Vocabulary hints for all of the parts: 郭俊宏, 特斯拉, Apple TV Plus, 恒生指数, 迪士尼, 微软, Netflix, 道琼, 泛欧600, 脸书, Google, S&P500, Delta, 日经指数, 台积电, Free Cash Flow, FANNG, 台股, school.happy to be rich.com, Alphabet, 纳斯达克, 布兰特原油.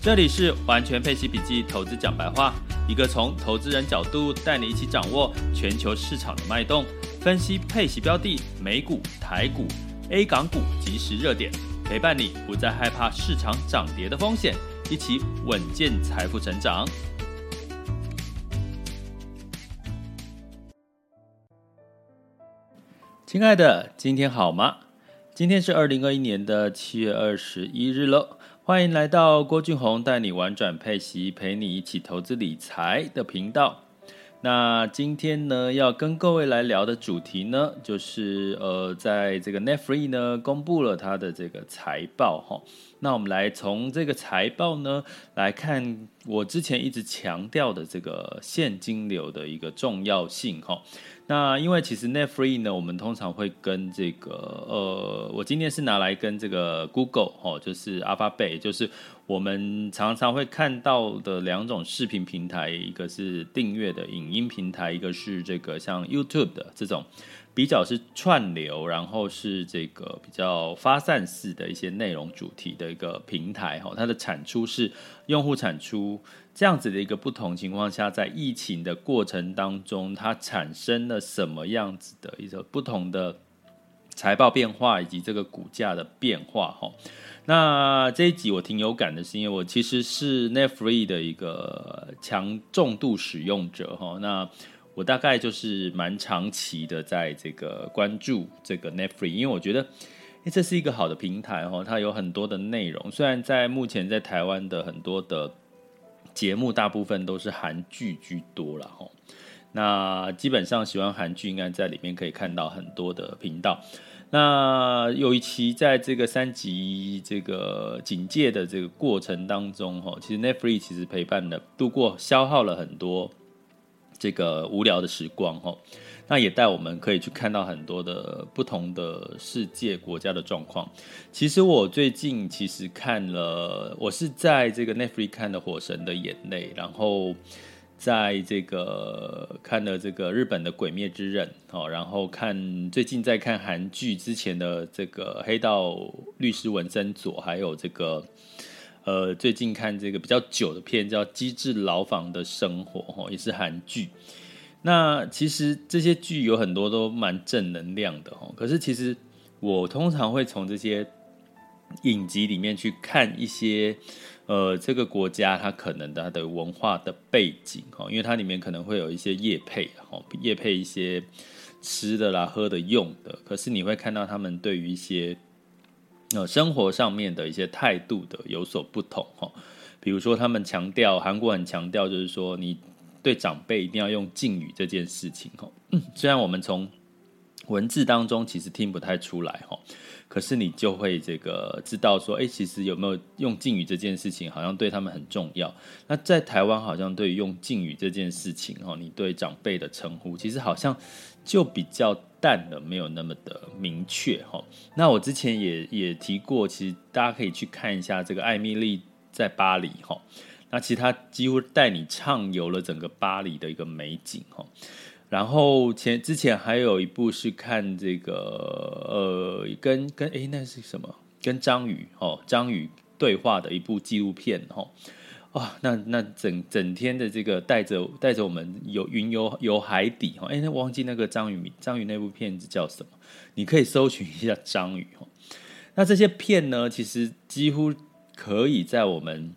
这里是完全配息笔记投资讲白话，一个从投资人角度带你一起掌握全球市场的脉动，分析配息标的、美股、台股、A 港股即时热点，陪伴你不再害怕市场涨跌的风险，一起稳健财富成长。亲爱的，今天好吗？今天是2021年的7月21日喽。欢迎来到郭俊宏带你玩转配息，陪你一起投资理财的频道。那今天呢，要跟各位来聊的主题呢，就是在这个 Netflix 呢公布了它的这个财报哈。那我们来从这个财报呢来看我之前一直强调的这个现金流的一个重要性哈。那因为其实 Netflix 呢，我们通常会跟这个我今天是拿来跟这个 Google 哦，就是 Alphabet， 就是我们常常会看到的两种视频平台，一个是订阅的影音平台，一个是这个像 YouTube 的这种比较是串流，然后是这个比较发散式的一些内容主题的一个平台哦，它的产出是用户产出。这样子的一个不同情况下，在疫情的过程当中，它产生了什么样子的一个不同的财报变化以及这个股价的变化哈。那这一集我挺有感的，是因为我其实是 Netflix 的一个重度使用者哈。那我大概就是蛮长期的在这个关注这个 Netflix， 因为我觉得这是一个好的平台哈，它有很多的内容，虽然在目前在台湾的很多的节目大部分都是韩剧居多啦，那基本上喜欢韩剧应该在里面可以看到很多的频道。那有一期在这个3级这个警戒的这个过程当中，其实 Netflix 其实陪伴了度过消耗了很多这个无聊的时光，那也带我们可以去看到很多的不同的世界国家的状况。其实我最近其实看了，我是在这个 Netflix 看了《火神的眼泪》，然后在这个看了这个日本的《鬼灭之刃》，然后最近在看韩剧之前的这个《黑道律师文森佐》，还有这个最近看这个比较久的片叫《机智牢房的生活》，也是韩剧。那其实这些剧有很多都蛮正能量的，可是其实我通常会从这些影集里面去看一些这个国家它可能的它的文化的背景，因为它里面可能会有一些业配一些吃的啦、喝的、用的，可是你会看到他们对于一些生活上面的一些态度的有所不同。比如说他们强调，韩国很强调就是说你对长辈一定要用敬语这件事情，虽然我们从文字当中其实听不太出来，可是你就会这个知道说，其实有没有用敬语这件事情好像对他们很重要。那在台湾好像对于用敬语这件事情，你对长辈的称呼其实好像就比较淡了，没有那么的明确。那我之前 也提过，其实大家可以去看一下这个艾蜜莉在巴黎，那其实他几乎带你畅游了整个巴黎的一个美景。然后之前还有一部是看这个跟那是什么？跟章鱼对话的一部纪录片。那 整天的这个带着我们游海底，那忘记那个章鱼那部片子叫什么？你可以搜寻一下章鱼。那这些片呢，其实几乎可以在我们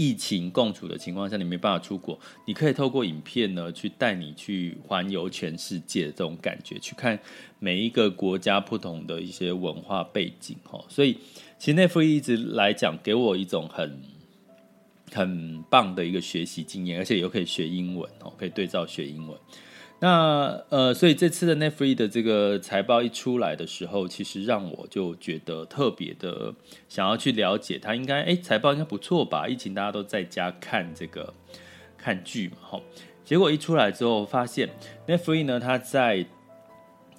疫情共处的情况下，你没办法出国，你可以透过影片呢去带你去环游全世界的这种感觉，去看每一个国家不同的一些文化背景。所以其实 Netflix 一直来讲给我一种很棒的一个学习经验，而且又可以学英文，可以对照学英文。那所以这次的 Netflix 的这个财报一出来的时候，其实让我就觉得特别的想要去了解它，应该财报应该不错吧？疫情大家都在家看这个看剧嘛，哈。结果一出来之后，发现 Netflix 呢，它在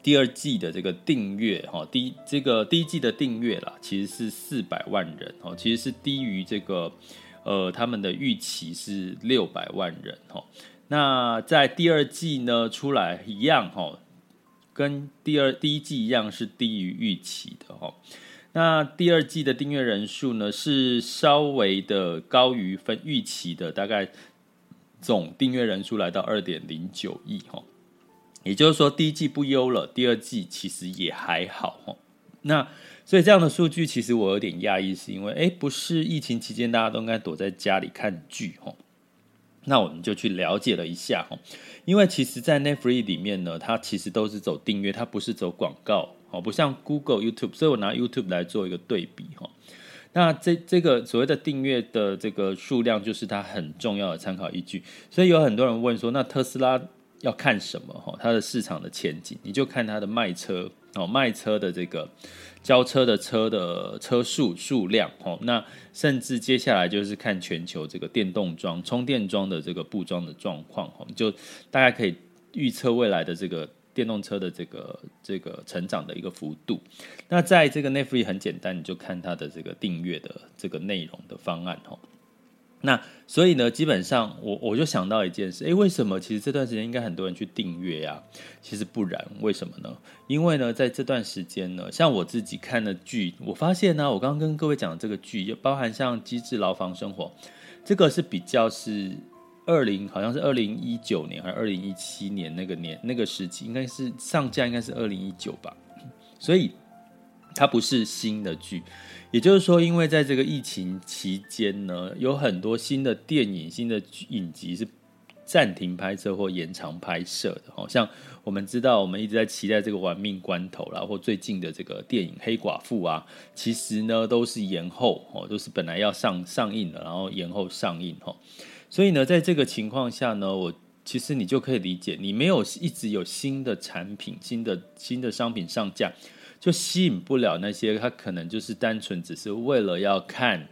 第二季的这个订阅，第一季的订阅啦，其实是400万人，其实是低于这个他们的预期是600万人。那在第二季呢出来一样，跟第一季一样是低于预期的。那第二季的订阅人数呢是稍微的高于预期的，大概总订阅人数来到 2.09 亿。也就是说第一季不优了，第二季其实也还好。那所以这样的数据其实我有点讶异，是因为不是疫情期间大家都应该躲在家里看剧。那我们就去了解了一下，因为其实在 Netflix 里面呢，它其实都是走订阅，它不是走广告，不像 Google、YouTube， 所以我拿 YouTube 来做一个对比。那这个所谓的订阅的这个数量就是它很重要的参考依据。所以有很多人问说，那特斯拉要看什么？它的市场的前景，你就看它的卖车的这个交车的车的车数量，那甚至接下来就是看全球这个电动桩、充电桩的这个布桩的状况，就大概可以预测未来的这个电动车的这个成长的一个幅度。那在这个 Netflix 很简单，你就看它的这个订阅的这个内容的方案。那所以呢，基本上我就想到一件事，为什么其实这段时间应该很多人去订阅啊？其实不然，为什么呢？因为呢，在这段时间呢，像我自己看的剧，我发现呢，我刚刚跟各位讲的这个剧，包含像《机智牢房生活》，这个是比较是2019年还是2017年那个时期，应该是上架应该是2019吧，所以它不是新的剧。也就是说，因为在这个疫情期间呢，有很多新的电影、新的影集是暂停拍摄或延长拍摄的。像我们知道，我们一直在期待这个《玩命关头》啦，或最近的这个电影《黑寡妇》啊，其实呢都是延后，都是本来要上映的，然后延后上映。所以呢，在这个情况下呢，其实你就可以理解，你没有一直有新的产品、新的商品上架，就吸引不了那些他可能就是单纯只是为了要看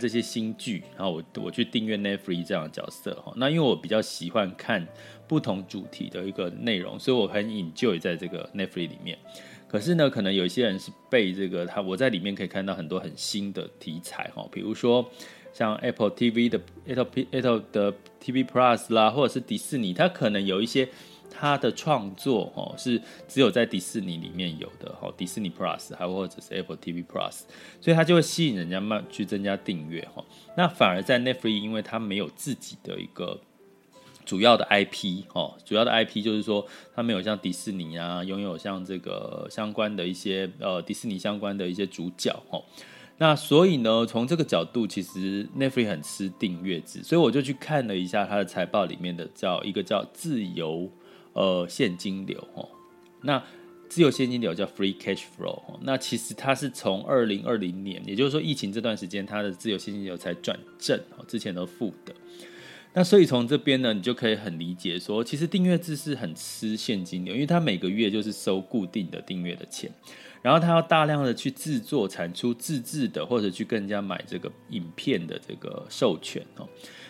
这些新剧，然后我去订阅 Netflix 这样的角色。那因为我比较喜欢看不同主题的一个内容，所以我很 enjoy 在这个 Netflix 里面。可是呢，可能有一些人是被这个我在里面可以看到很多很新的题材，比如说像 Apple TV 的 TV Plus 啦，或者是迪士尼，它可能有一些它的创作是只有在迪士尼里面有的，迪士尼 Plus 还或者是 Apple TV Plus， 所以它就会吸引人家去增加订阅。那反而在 Netflix， 因为它没有自己的一个主要的 IP， 主要的 IP 就是说它没有像迪士尼啊拥有像这个相关的一些迪士尼相关的一些主角。那所以呢，从这个角度，其实 Netflix 很吃订阅制，所以我就去看了一下它的财报里面的一个叫自由现金流。那自由现金流叫 Free Cash Flow， 那其实它是从2020年，也就是说疫情这段时间，它的自由现金流才转正，之前都负的。那所以从这边呢，你就可以很理解说，其实订阅制是很吃现金流，因为它每个月就是收固定的订阅的钱，然后它要大量的去制作、产出自制的，或者去跟人家买这个影片的这个授权。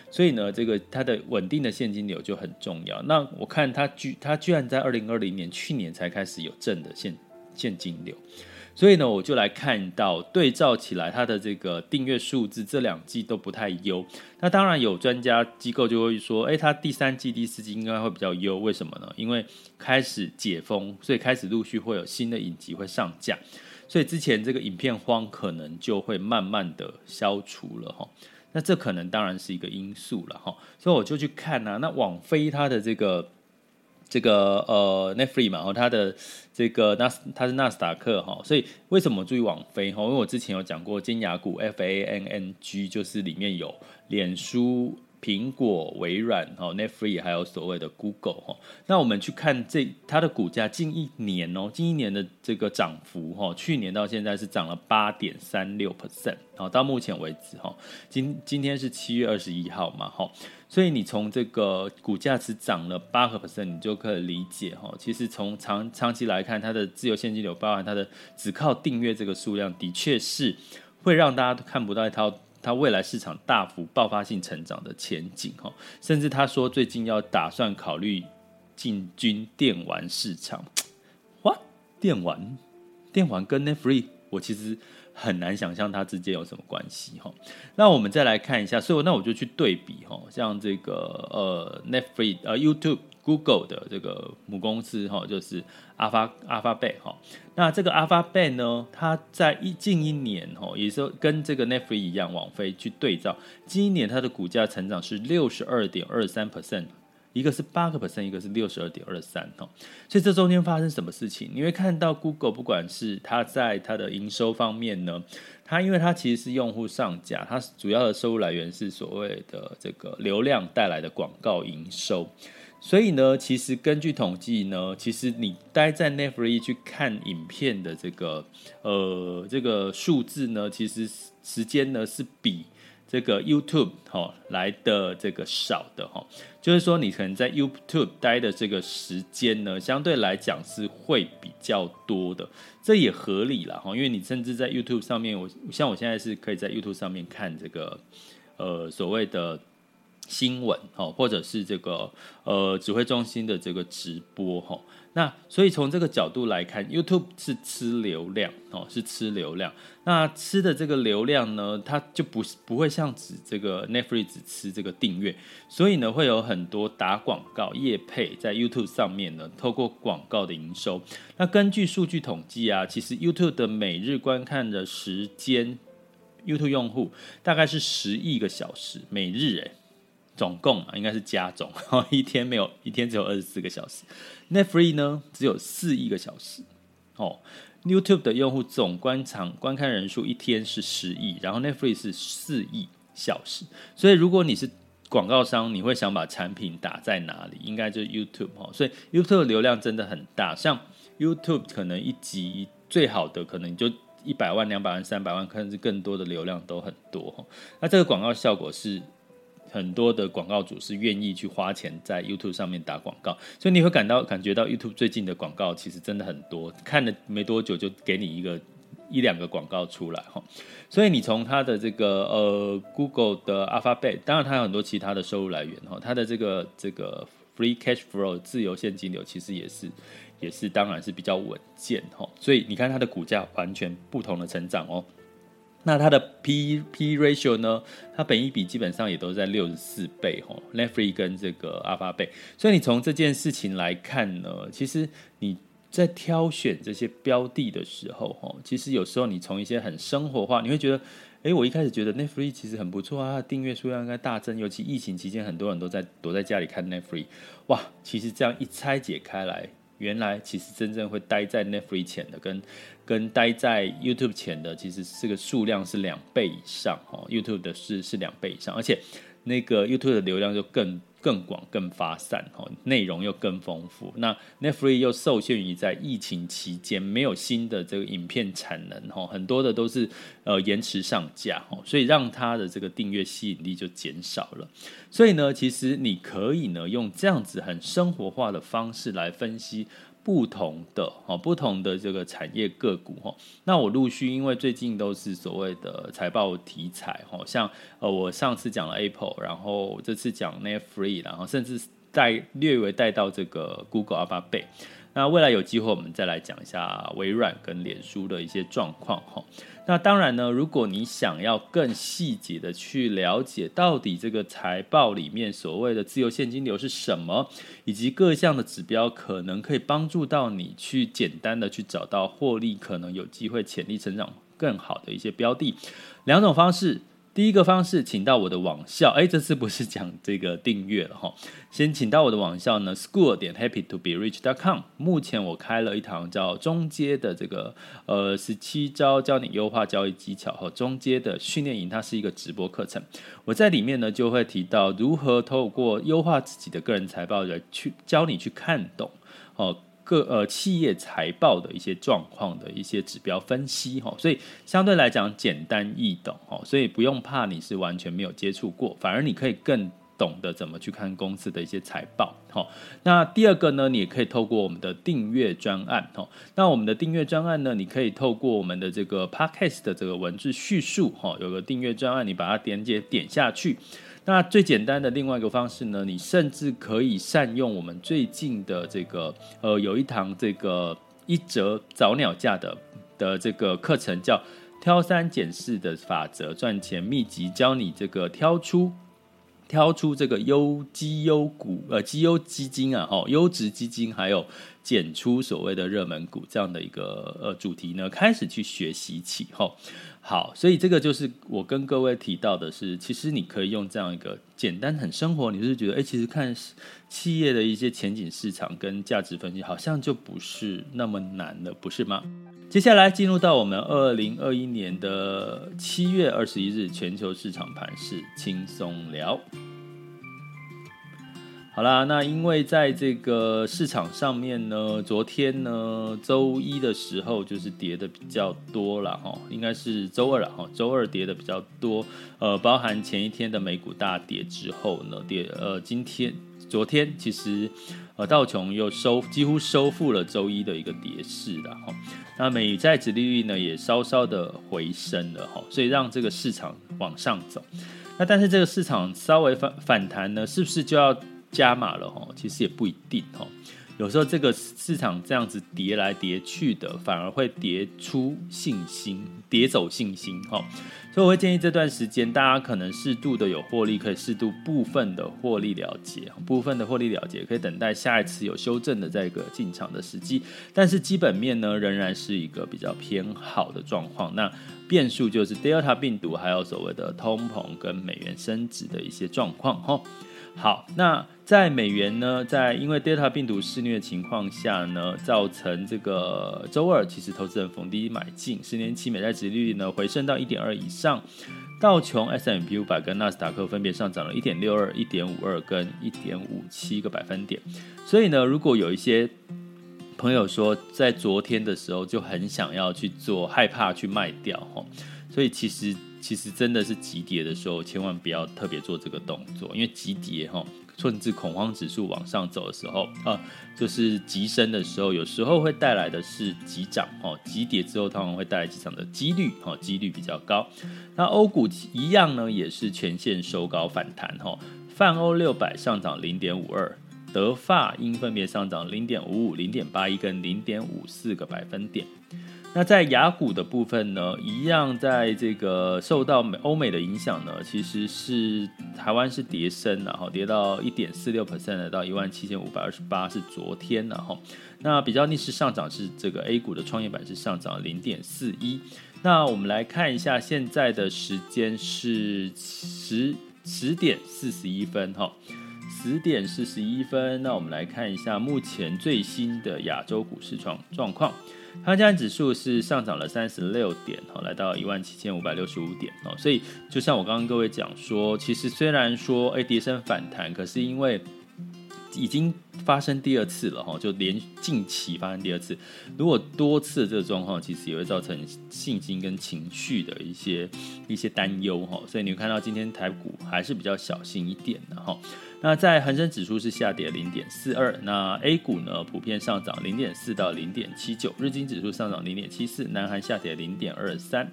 所以呢，这个它的稳定的现金流就很重要。那我看它居然在2020年去年才开始有正的现金流。所以呢，我就来看到对照起来，它的这个订阅数字这两季都不太优。那当然有专家机构就会说，它第三季、第四季应该会比较优，为什么呢？因为开始解封，所以开始陆续会有新的影集会上架，所以之前这个影片荒可能就会慢慢的消除了哈。那这可能当然是一个因素了哈。所以我就去看那网飞它的这个 Netflix 嘛，它的这个它是纳斯达克，所以为什么我注意网飞？因为我之前有讲过尖牙股 FANNG， 就是里面有脸书、苹果、微软、Netflix 还有所谓的 Google。 那我们去看它的股价近一年的这个涨幅，去年到现在是涨了 8.36%， 到目前为止今天是7月21号嘛，所以你从这个股价只涨了 8%， 你就可以理解其实从 长期来看，它的自由现金流包含它的只靠订阅这个数量的确是会让大家看不到它未来市场大幅爆发性成长的前景，甚至他说最近要打算考虑进军电玩市场。 What？ 电玩跟 Netflix 我其实很难想象它之间有什么关系。那我们再来看一下，所以那我就去对比像这个Netflix、YouTube、Google 的这个母公司就是 Alphabet。 那这个 Alphabet 呢，它在近一年也是跟这个 Netflix 一样，网飞去对照，近一年它的股价成长是 62.23%， 一个是 8%， 一个是 62.23%。 所以这中间发生什么事情，你会看到 Google 不管是它在它的营收方面呢，它因为它其实是用户上架，它主要的收入来源是所谓的这个流量带来的广告营收，所以呢，其实根据统计呢，其实你待在 Netflix 去看影片的这个数字呢，其实时间呢是比这个 YouTube 来的这个少的就是说你可能在 YouTube 待的这个时间呢，相对来讲是会比较多的，这也合理啦因为你甚至在 YouTube 上面，像我现在是可以在 YouTube 上面看这个所谓的新闻或者是这个指挥中心的这个直播那所以从这个角度来看 YouTube 是吃流量是吃流量，那吃的这个流量呢，它就不会像指这个 Netflix 只吃这个订阅，所以呢会有很多打广告业配在 YouTube 上面呢，透过广告的营收。那根据数据统计啊，其实 YouTube 的每日观看的时间 YouTube 用户大概是10亿个小时每日总共应该是加总一天只有24个小时， Netflix 呢只有4亿个小时YouTube 的用户总观看人数一天是10亿，然后 Netflix 是4亿小时。所以如果你是广告商，你会想把产品打在哪里，应该就是 YouTube所以 YouTube 的流量真的很大，像 YouTube 可能一集最好的可能就100万、200万、300万，甚至更多的流量都很多那这个广告效果是很多的广告主是愿意去花钱在 YouTube 上面打广告，所以你会感觉到 YouTube 最近的广告其实真的很多，看了没多久就给你一两个广告出来所以你从它的这个Google 的 Alphabet， 当然它有很多其他的收入来源它的这个 Free Cash Flow 自由现金流其实也是当然是比较稳健所以你看它的股价完全不同的成长那它的 P/E ratio 呢，它本益比基本上也都在64倍 Netflix 跟这个 Alphabet。 所以你从这件事情来看呢，其实你在挑选这些标的的时候其实有时候你从一些很生活化，你会觉得我一开始觉得 Netflix 其实很不错它的订阅数量应该大增，尤其疫情期间很多人都在躲在家里看 Netflix。 哇，其实这样一拆解开来，原来其实真正会待在 Netflix 前的跟待在 YouTube 前的，其实这个数量是2倍以上YouTube 的是2倍以上，而且那个 YouTube 的流量就更广更发散内容又更丰富。那 Netflix 又受限于在疫情期间没有新的这个影片产能很多的都是延迟上架所以让它的这个订阅吸引力就减少了。所以呢，其实你可以呢用这样子很生活化的方式来分析不同的这个产业个股那我陆续因为最近都是所谓的财报题材像我上次讲了 Apple， 然后这次讲 Netflix， 然后甚至略微带到这个 Google、 Alphabet。 那未来有机会我们再来讲一下微软跟脸书的一些状况那当然呢，如果你想要更细节的去了解到底这个财报里面所谓的自由现金流是什么，以及各项的指标可能可以帮助到你去简单的去找到获利可能有机会潜力成长更好的一些标的，两种方式第一个方式，请到我的网校，这次不是讲这个订阅了哈，先请到我的网校呢 school.happy to be rich.com。 目前我开了一堂叫中阶的这个17招教你优化交易技巧和中阶的训练营，它是一个直播课程。我在里面呢就会提到如何透过优化自己的个人财报来去教你去看懂企业财报的一些状况的一些指标分析，所以相对来讲简单易懂，所以不用怕你是完全没有接触过，反而你可以更懂得怎么去看公司的一些财报。那第二个呢，你也可以透过我们的订阅专案，那我们的订阅专案呢，你可以透过我们的这个 podcast 的这个文字叙述有个订阅专案，你把它点解点下去。那最简单的另外一个方式呢，你甚至可以善用我们最近的这个有一堂这个1折早鸟价的这个课程，叫挑三拣四的法则赚钱秘籍，教你这个挑出这个优基金啊，优质基金，还有检出所谓的热门股这样的一个主题呢，开始去学习起好，所以这个就是我跟各位提到的是，其实你可以用这样一个简单很生活，你就是觉得其实看企业的一些前景市场跟价值分析好像就不是那么难了，不是吗？接下来进入到我们2021年的7月21日全球市场盘势轻松聊。好啦，那因为在这个市场上面呢，昨天呢周一的时候就是跌的比较多啦，应该是周二啦，周二跌的比较多，包含前一天的美股大跌之后呢，昨天其实道琼又几乎收复了周一的一个跌势啦，那美债殖利率呢也稍稍的回升了，所以让这个市场往上走。那但是这个市场稍微反弹呢，是不是就要加码了？其实也不一定，有时候这个市场这样子跌来跌去的，反而会跌出信心，跌走信心。所以我会建议这段时间大家可能适度的有获利，可以适度部分的获利了结，可以等待下一次有修正的这个进场的时机。但是基本面呢仍然是一个比较偏好的状况，那变数就是 Delta 病毒还有所谓的通膨跟美元升值的一些状况。好，那在美元呢，在因为 Delta 病毒肆虐的情况下呢，造成这个周二其实投资人逢低买进，10年期美债殖利率呢回升到 1.2 以上，道琼 S&P500 跟纳斯达克分别上涨了 1.62、 1.52 跟 1.57 个百分点。所以呢，如果有一些朋友说在昨天的时候就很想要去做，害怕去卖掉，所以其实真的是急跌的时候，千万不要特别做这个动作，因为急跌甚至恐慌指数往上走的时候，就是急升的时候，有时候会带来的是急涨，急跌之后通常会带来急涨的几率比较高。那欧股一样呢，也是全线收高反弹，泛欧600上涨 0.52， 德法英分别上涨 0.55、 0.81 跟 0.54 个百分点。那在雅股的部分呢，一样在这个受到欧美的影响呢，其实是台湾是跌升，然后跌到 1.46% 到 17,528 是昨天，然后那比较逆势上涨是这个 A 股的创业板是上涨 0.41。 那我们来看一下现在的时间是 10点41分，10点41分。那我们来看一下目前最新的亚洲股市状况，它加权指数是上涨了36点，来到 17,565 点。所以就像我刚刚各位讲说，其实虽然说跌升反弹，可是因为已经发生第二次了，就连近期发生第二次，如果多次的这个状况，其实也会造成信心跟情绪的一些担忧，所以你会看到今天台股还是比较小心一点的。那在恒生指数是下跌 0.42， 那 A 股呢普遍上涨 0.4 到 0.79， 日经指数上涨 0.74， 南韩下跌 0.23。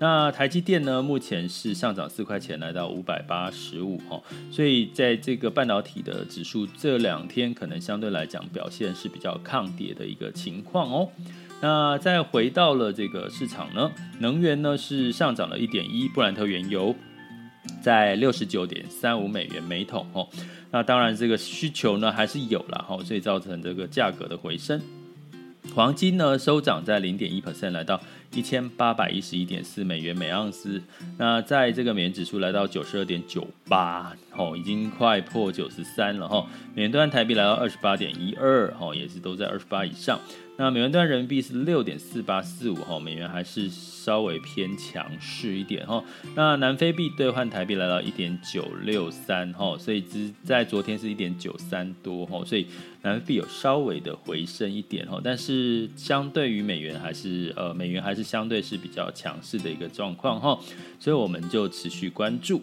那台积电呢目前是上涨4块钱，来到585，所以在这个半导体的指数这两天可能相对来讲表现是比较抗跌的一个情况哦。那再回到了这个市场呢，能源呢是上涨了 1.1， 布兰特原油在 69.35 美元每桶，那当然这个需求呢还是有啦，所以造成这个价格的回升。黄金呢收涨在 0.1%， 来到 1811.4 美元每盎司。那在这个美元指数来到 92.98、哦、已经快破93了、哦、美元兑换台币来到 28.12、哦、也是都在28以上。那美元兑换人民币是 6.4845、哦、美元还是稍微偏强势一点、哦、那南非币兑换台币来到 1.963、哦、所以在昨天是 1.93 多、哦、所以南非币有稍微的回升一点、哦、但是相对于美元还是相对是比较强势的一个状况、哦、所以我们就持续关注。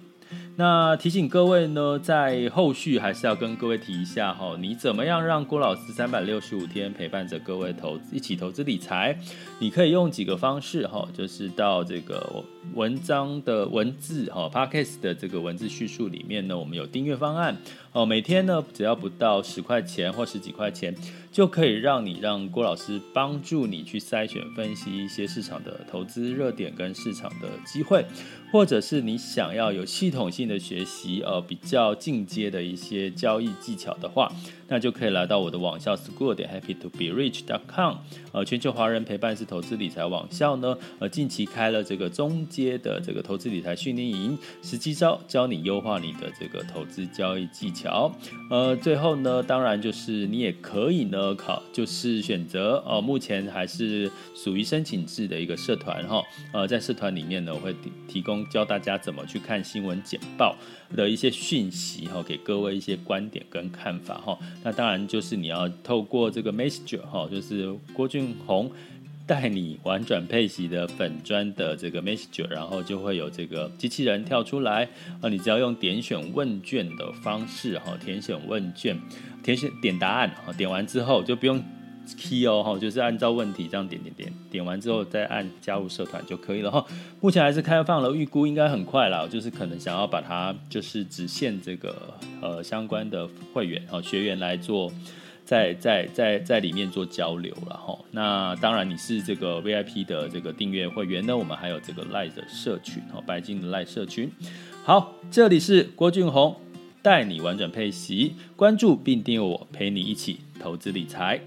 那提醒各位呢，在后续还是要跟各位提一下、哦、你怎么样让郭老师365天陪伴着各位一起投资理财，你可以用几个方式、哦、就是到这个文章的文字、哦、Podcast 的这个文字叙述里面呢，我们有订阅方案、哦、每天呢只要不到10块钱或10几块钱，就可以让郭老师帮助你去筛选分析一些市场的投资热点跟市场的机会，或者是你想要有系统性的学习比较进阶的一些交易技巧的话，那就可以来到我的网校 school.happy to be rich.com。 全球华人陪伴式投资理财网校呢，近期开了这个中阶的这个投资理财训练营，17招教你优化你的这个投资交易技巧。最后呢，当然就是你也可以呢就是选择目前还是属于申请制的一个社团、哦、在社团里面呢，我会提供教大家怎么去看新闻简报的一些讯息、哦、给各位一些观点跟看法、哦、那当然就是你要透过这个 Messenger、哦、就是郭俊宏带你玩转配息的粉专的这个 Messenger， 然后就会有这个机器人跳出来、你只要用点选问卷的方式、哦、填选问卷点答案、哦、点完之后就不用 key 哦，就是按照问题这样点完之后再按加入社团就可以了、哦、目前还是开放了，预估应该很快啦，就是可能想要把它就是只限这个相关的会员、哦、学员来做在里面做交流了哈。那当然你是这个 VIP 的这个订阅会员呢，我们还有这个 LINE 的社群，白金的 LINE 社群。好，这里是郭俊宏带你玩转配息，关注并订阅我，陪你一起投资理财。